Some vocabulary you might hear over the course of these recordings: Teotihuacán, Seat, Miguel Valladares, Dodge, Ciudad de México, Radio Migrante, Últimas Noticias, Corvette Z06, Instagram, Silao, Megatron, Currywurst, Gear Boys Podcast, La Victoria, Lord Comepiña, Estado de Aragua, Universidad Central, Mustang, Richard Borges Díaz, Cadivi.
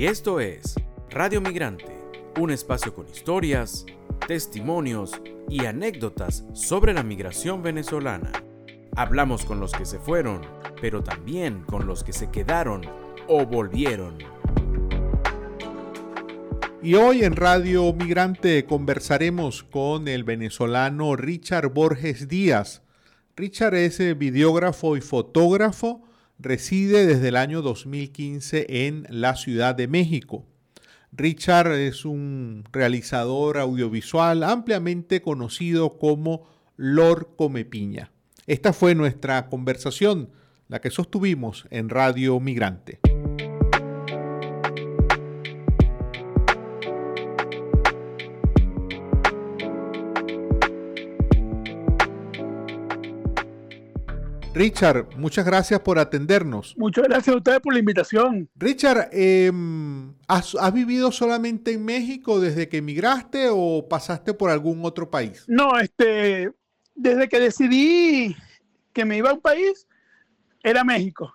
Y esto es Radio Migrante, un espacio con historias, testimonios y anécdotas sobre la migración venezolana. Hablamos con los que se fueron, pero también con los que se quedaron o volvieron. Y hoy en Radio Migrante conversaremos con el venezolano Richard Borges Díaz. Richard es videógrafo y fotógrafo, reside desde el año 2015 en la Ciudad de México. Richard es un realizador audiovisual ampliamente conocido como Lord Comepiña. Esta fue nuestra conversación, la que sostuvimos en Radio Migrante. Richard, muchas gracias por atendernos. Muchas gracias a ustedes por la invitación. Richard, ¿has vivido solamente en México desde que emigraste o pasaste por algún otro país? No, desde que decidí que me iba a un país, era México.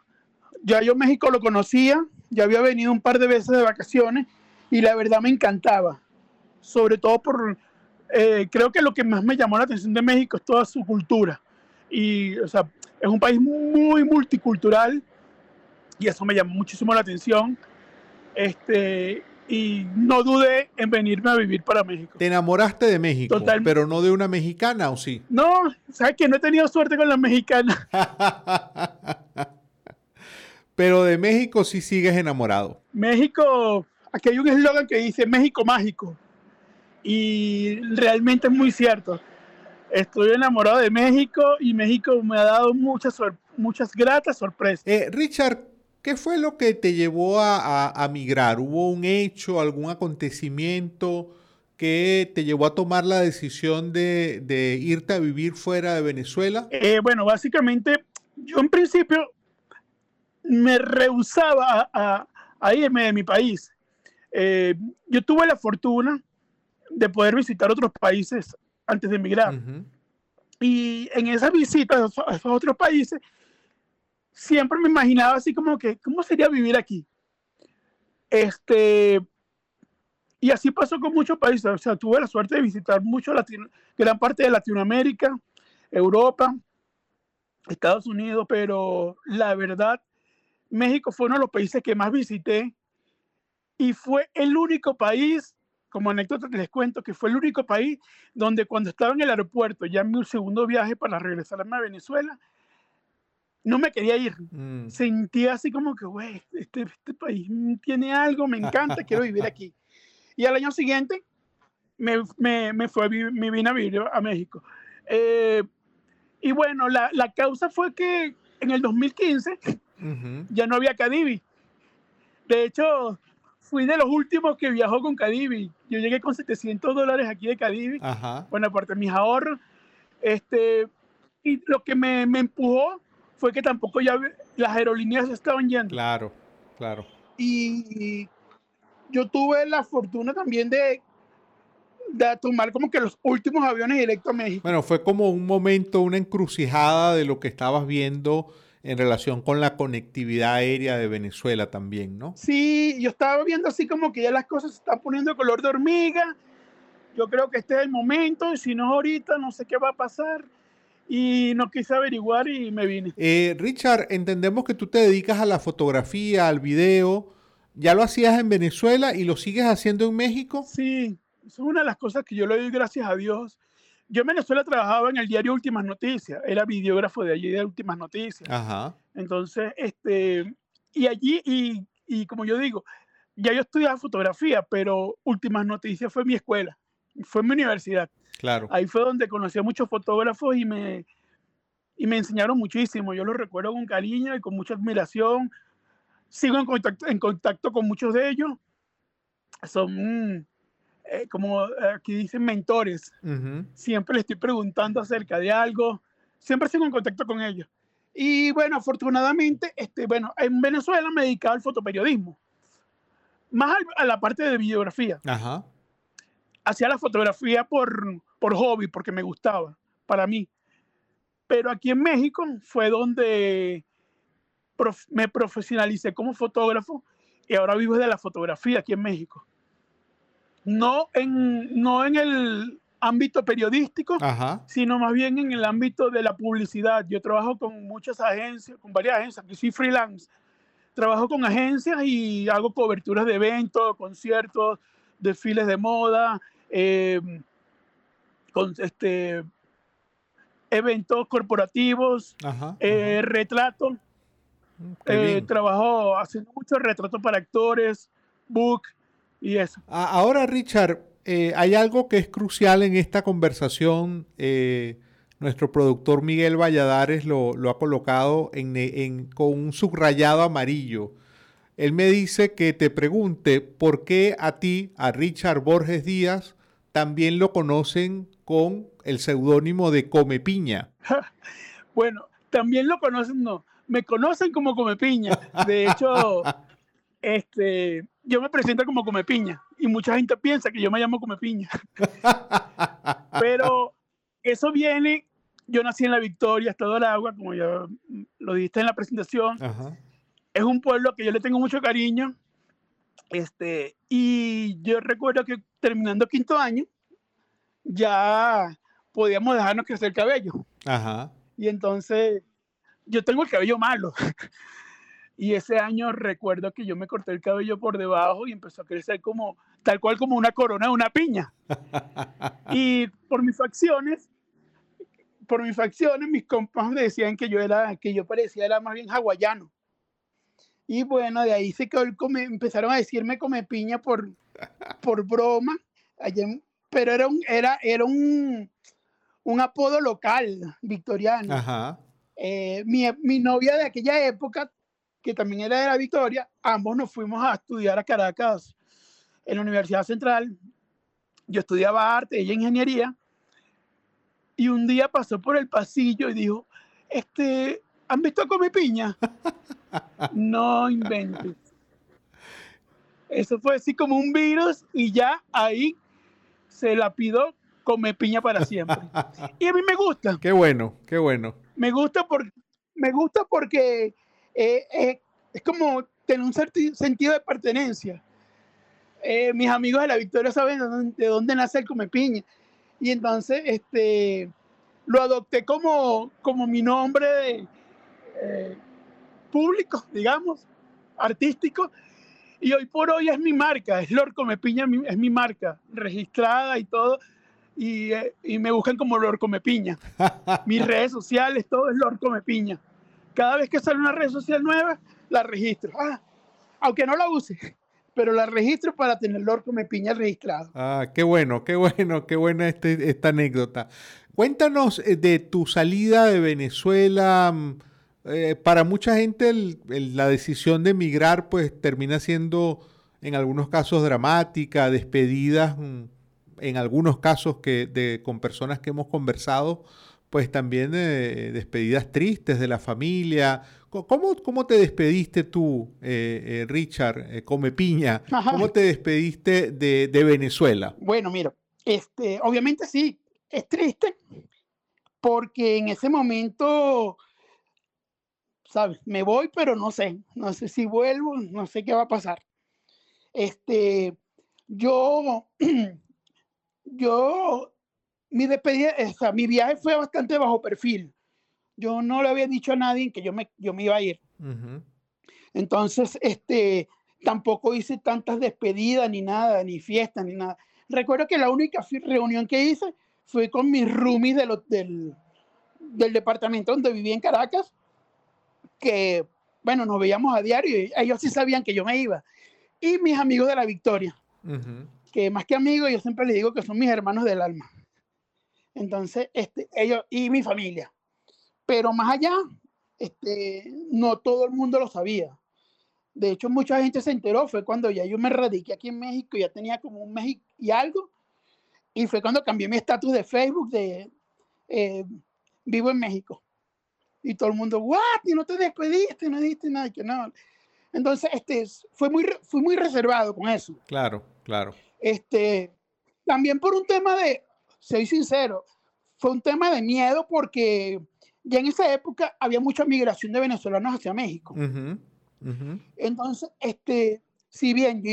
Ya yo México lo conocía, ya había venido un par de veces de vacaciones y la verdad me encantaba. Sobre todo creo que lo que más me llamó la atención de México es toda su cultura. Y, es un país muy multicultural y eso me llamó muchísimo la atención. Y no dudé en venirme a vivir para México. ¿Te enamoraste de México? Total, pero no de una mexicana, ¿o sí? No, sabes que no he tenido suerte con las mexicanas. Pero de México sí sigues enamorado. México, aquí hay un eslogan que dice México mágico. Y realmente es muy cierto. Estoy enamorado de México y México me ha dado muchas gratas sorpresas. Richard, ¿qué fue lo que te llevó a migrar? ¿Hubo un hecho, algún acontecimiento que te llevó a tomar la decisión de irte a vivir fuera de Venezuela? Básicamente, yo en principio me rehusaba a irme de mi país. Yo tuve la fortuna de poder visitar otros países antes de emigrar. Uh-huh. Y en esas visitas a esos otros países, siempre me imaginaba así como que, ¿cómo sería vivir aquí? Y así pasó con muchos países. Tuve la suerte de visitar gran parte de Latinoamérica, Europa, Estados Unidos, pero la verdad, México fue uno de los países que más visité y fue el único país. Como anécdota les cuento que fue el único país donde cuando estaba en el aeropuerto, ya en mi segundo viaje para regresarme a Venezuela, no me quería ir. Mm. Sentía así como que, güey, este país tiene algo, me encanta, quiero vivir aquí. Y al año siguiente me vine a vivir a México. Y bueno, la causa fue que en el 2015 uh-huh. ya no había Cadivi. De hecho, fui de los últimos que viajó con Cadivi. Yo llegué con $700 aquí de Cadivi. Ajá. Bueno, aparte de mis ahorros. Y lo que me empujó fue que tampoco ya las aerolíneas estaban yendo. Claro, claro. Y yo tuve la fortuna también de tomar como que los últimos aviones directo a México. Bueno, fue como un momento, una encrucijada de lo que estabas viendo en relación con la conectividad aérea de Venezuela también, ¿no? Sí, yo estaba viendo así como que ya las cosas se están poniendo de color de hormiga. Yo creo que este es el momento, y si no ahorita, no sé qué va a pasar. Y no quise averiguar y me vine. Richard, entendemos que tú te dedicas a la fotografía, al video. ¿Ya lo hacías en Venezuela y lo sigues haciendo en México? Sí, eso es una de las cosas que yo le doy gracias a Dios. Yo en Venezuela trabajaba en el diario Últimas Noticias, era videógrafo de allí de Últimas Noticias. Ajá. Entonces, y allí, y como yo digo, ya yo estudiaba fotografía, pero Últimas Noticias fue mi escuela, fue mi universidad. Claro. Ahí fue donde conocí a muchos fotógrafos y me enseñaron muchísimo. Yo los recuerdo con cariño y con mucha admiración. Sigo en contacto con muchos de ellos. Son como aquí dicen, mentores. Uh-huh. Siempre les estoy preguntando acerca de algo. Siempre sigo en contacto con ellos. Y bueno, afortunadamente, en Venezuela me dedicaba al fotoperiodismo. Más a la parte de videografía. Ajá. Hacía la fotografía por hobby, porque me gustaba, para mí. Pero aquí en México fue donde me profesionalicé como fotógrafo y ahora vive de la fotografía aquí en México. No en el ámbito periodístico, ajá, sino más bien en el ámbito de la publicidad. Yo trabajo con muchas agencias, con varias agencias, que soy freelance. Trabajo con agencias y hago coberturas de eventos, conciertos, desfiles de moda, eventos corporativos, ajá, ajá, retratos. Trabajo haciendo muchos retratos para actores, book y eso. Ahora, Richard, hay algo que es crucial en esta conversación. Nuestro productor Miguel Valladares lo ha colocado con un subrayado amarillo. Él me dice que te pregunte por qué a ti, a Richard Borges Díaz, también lo conocen con el seudónimo de Comepiña. Bueno, también lo conocen, no. Me conocen como Comepiña. De hecho, yo me presento como Comepiña y mucha gente piensa que yo me llamo Comepiña. Pero eso viene, yo nací en La Victoria, Estado de Aragua, como ya lo dijiste en la presentación. Ajá. Es un pueblo que yo le tengo mucho cariño. Y yo recuerdo que terminando quinto año, ya podíamos dejarnos crecer el cabello. Ajá. Y entonces yo tengo el cabello malo. Y ese año recuerdo que yo me corté el cabello por debajo y empezó a crecer como, tal cual como una corona de una piña. Y por mis facciones, mis compas me decían que yo parecía era más bien hawaiano. Y bueno, de ahí se quedó empezaron a decirme Comepiña por broma. Pero era un apodo local victoriano. Ajá. Mi novia de aquella época, que también era de La Victoria, ambos nos fuimos a estudiar a Caracas en la Universidad Central. Yo estudiaba arte, ella ingeniería, y un día pasó por el pasillo y dijo, ¿han visto a Comepiña? No inventes. Eso fue así como un virus y ya ahí se lapidó Comepiña para siempre. Y a mí me gusta. Qué bueno, qué bueno. Me gusta porque es como tener un sentido de pertenencia. Mis amigos de La Victoria saben de dónde nace el Comepiña. Y entonces lo adopté como mi nombre público, digamos, artístico. Y hoy por hoy es mi marca, es Lord Comepiña, es mi marca, registrada y todo. Y me buscan como Lord Comepiña. Mis redes sociales, todo es Lord Comepiña. Cada vez que sale una red social nueva, la registro. Aunque no la use, pero la registro para tener Lord Comepiña registrado. Qué buena esta anécdota. Cuéntanos de tu salida de Venezuela. Para mucha gente la decisión de emigrar pues termina siendo en algunos casos dramática, despedidas en algunos casos con personas que hemos conversado, pues también despedidas tristes de la familia. ¿Cómo te despediste tú, Richard Comepiña? Ajá. ¿Cómo te despediste de Venezuela? Bueno, mira, obviamente sí, es triste porque en ese momento, ¿sabes? Me voy, pero no sé si vuelvo, no sé qué va a pasar. Mi despedida, mi viaje fue bastante bajo perfil. Yo no le había dicho a nadie que yo me iba a ir. Uh-huh. Entonces, tampoco hice tantas despedidas, ni nada, ni fiestas, ni nada. Recuerdo que la única reunión que hice fue con mis roomies del departamento donde vivía en Caracas, que, bueno, nos veíamos a diario y ellos sí sabían que yo me iba. Y mis amigos de La Victoria. Uh-huh. Que más que amigos, yo siempre les digo que son mis hermanos del alma. Entonces, ellos y mi familia. Pero más allá, no todo el mundo lo sabía. De hecho, mucha gente se enteró. Fue cuando ya yo me radiqué aquí en México, ya tenía como un mes y algo. Y fue cuando cambié mi estatus de Facebook de vivo en México. Y todo el mundo, ¿what? Y no te despediste, no dijiste nada. Que no. Entonces, fui muy reservado con eso. Claro. También por un tema de, soy sincero, fue un tema de miedo porque ya en esa época había mucha migración de venezolanos hacia México. Uh-huh, uh-huh. Entonces, Si bien yo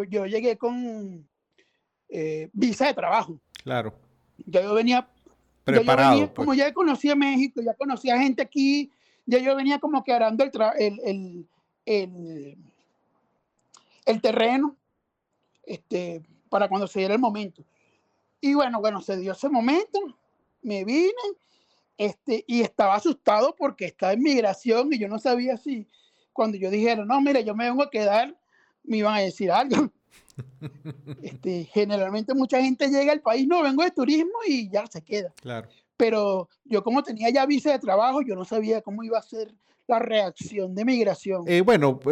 llegué con visa de trabajo. Claro. Ya yo venía preparado. Como ya conocía México, ya conocía gente aquí, ya yo venía como que arando el terreno para cuando se diera el momento. Y bueno, se dio ese momento, me vine y estaba asustado porque estaba en migración y yo no sabía si cuando yo dijera, no, mira, yo me vengo a quedar, me iban a decir algo. Generalmente mucha gente llega al país, no, vengo de turismo y ya se queda. Claro. Pero yo como tenía ya visa de trabajo, yo no sabía cómo iba a ser la reacción de migración.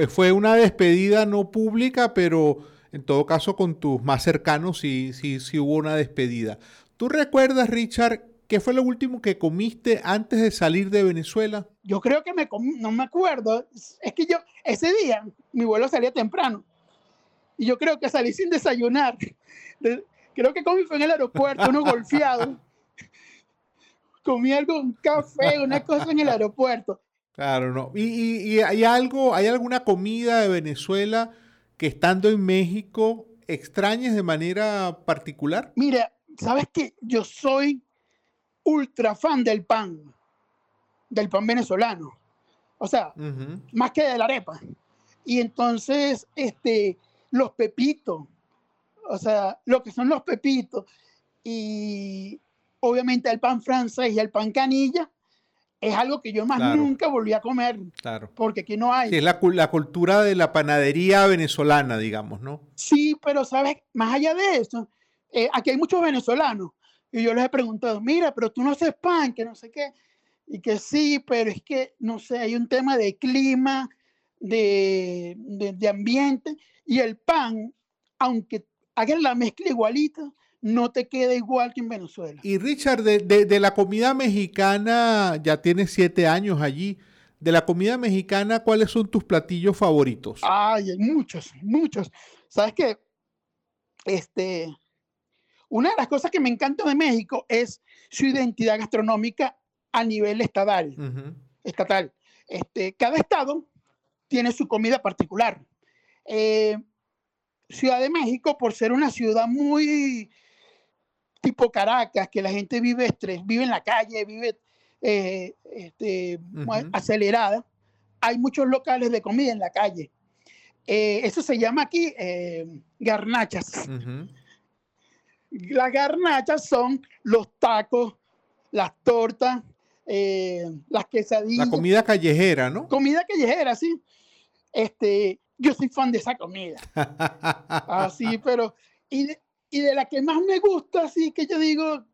Fue una despedida no pública, pero en todo caso con tus más cercanos sí hubo una despedida. ¿Tú recuerdas, Richard, qué fue lo último que comiste antes de salir de Venezuela? Yo creo que no me acuerdo. Es que yo, ese día, mi vuelo salía temprano. Y yo creo que salí sin desayunar. Creo que comí fue en el aeropuerto, unos golfeados. Comí algo, un café, una cosa en el aeropuerto. Claro, no. ¿Y hay alguna comida de Venezuela que estando en México extrañes de manera particular? Mira, ¿sabes qué? Yo soy ultra fan del pan venezolano. O sea, más que de la arepa. Y entonces, los pepitos, o sea, lo que son los pepitos, y obviamente el pan francés y el pan canilla, es algo que yo más nunca volví a comer, porque aquí no hay. Sí, es la cultura de la panadería venezolana, digamos, ¿no? Sí, pero sabes, más allá de eso, aquí hay muchos venezolanos, y yo les he preguntado, mira, pero tú no haces pan, que no sé qué, y que sí, pero es que, no sé, hay un tema de clima, de ambiente, y el pan, aunque hagan la mezcla igualita, no te queda igual que en Venezuela. Y Richard, de la comida mexicana, ya tienes 7 años allí, de la comida mexicana, ¿cuáles son tus platillos favoritos? Ay, hay muchos. ¿Sabes qué? Una de las cosas que me encanta de México es su identidad gastronómica a nivel estatal. Uh-huh. Cada estado tiene su comida particular. Ciudad de México, por ser una ciudad muy tipo Caracas, que la gente vive estrés, vive en la calle, vive acelerada, hay muchos locales de comida en la calle. Eso se llama aquí garnachas. Uh-huh. Las garnachas son los tacos, las tortas, las quesadillas. La comida callejera, ¿no? Comida callejera, sí. Yo soy fan de esa comida. Así, pero... Y de la que más me gusta, así que yo digo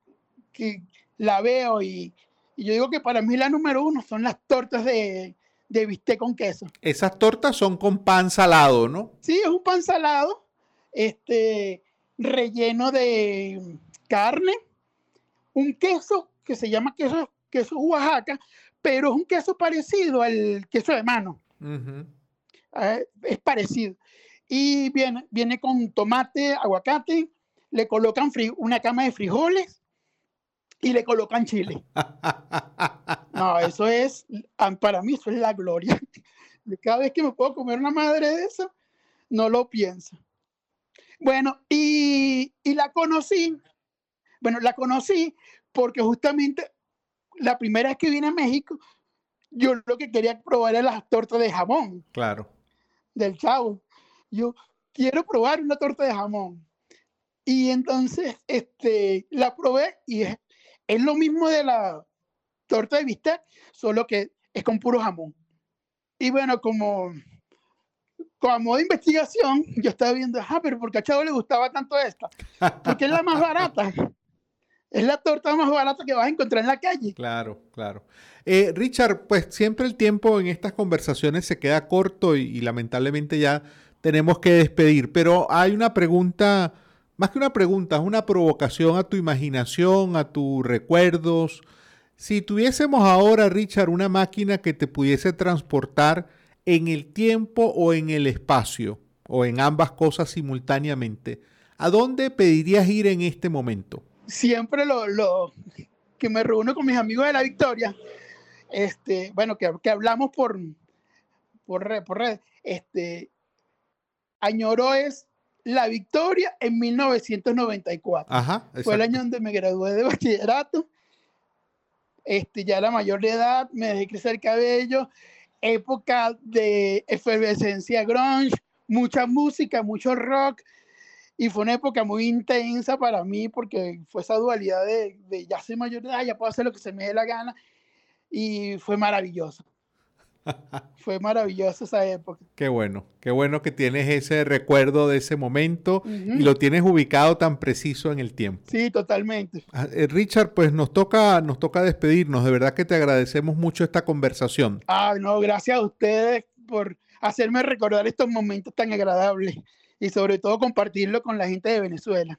que la veo y yo digo que para mí la número 1 son las tortas de bistec con queso. Esas tortas son con pan salado, ¿no? Sí, es un pan salado, relleno de carne, un queso que se llama queso Oaxaca, pero es un queso parecido al queso de mano. Uh-huh. Es parecido y viene con tomate, aguacate, le colocan una cama de frijoles y le colocan chile. No, eso es, para mí eso es la gloria. Cada vez que me puedo comer una madre de esa, no lo pienso. Bueno, y la conocí porque justamente la primera vez que vine a México, yo lo que quería probar era las tortas de jamón. Claro. Del Chavo. Yo quiero probar una torta de jamón. Y entonces la probé y es lo mismo de la torta de bistec, solo que es con puro jamón. Y bueno, como de investigación, yo estaba viendo, pero ¿por qué a Chavo le gustaba tanto esta? Porque es la más barata. Es la torta más barata que vas a encontrar en la calle. Claro. Richard, pues siempre el tiempo en estas conversaciones se queda corto y lamentablemente ya tenemos que despedir. Pero hay una pregunta, más que una pregunta, es una provocación a tu imaginación, a tus recuerdos. Si tuviésemos ahora, Richard, una máquina que te pudiese transportar en el tiempo o en el espacio, o en ambas cosas simultáneamente, ¿a dónde pedirías ir en este momento? Siempre lo que me reúno con mis amigos de La Victoria, que hablamos por por red, añoró es La Victoria en 1994. Ajá, fue el año donde me gradué de bachillerato. Ya era mayor de edad, me dejé crecer el cabello, época de efervescencia grunge, mucha música, mucho rock, y fue una época muy intensa para mí porque fue esa dualidad de ya soy mayor de edad, ya puedo hacer lo que se me dé la gana, y fue maravilloso. Fue maravillosa esa época. Qué bueno que tienes ese recuerdo de ese momento y lo tienes ubicado tan preciso en el tiempo. Sí, totalmente. Richard, pues nos toca despedirnos. De verdad que te agradecemos mucho esta conversación. Ah, no, gracias a ustedes por hacerme recordar estos momentos tan agradables y sobre todo compartirlo con la gente de Venezuela.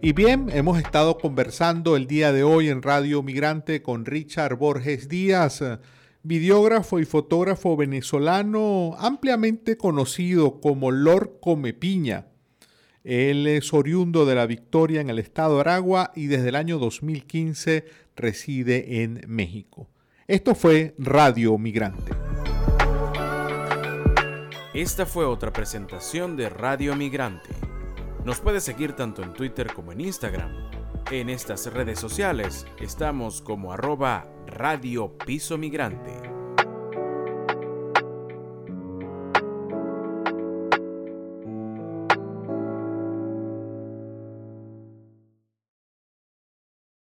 Y bien, hemos estado conversando el día de hoy en Radio Migrante con Richard Borges Díaz, videógrafo y fotógrafo venezolano ampliamente conocido como Lord Comepiña. Él es oriundo de La Victoria en el Estado de Aragua y desde el año 2015 reside en México. Esto fue Radio Migrante. Esta fue otra presentación de Radio Migrante. Nos puedes seguir tanto en Twitter como en Instagram. En estas redes sociales estamos como @Radio Piso Migrante.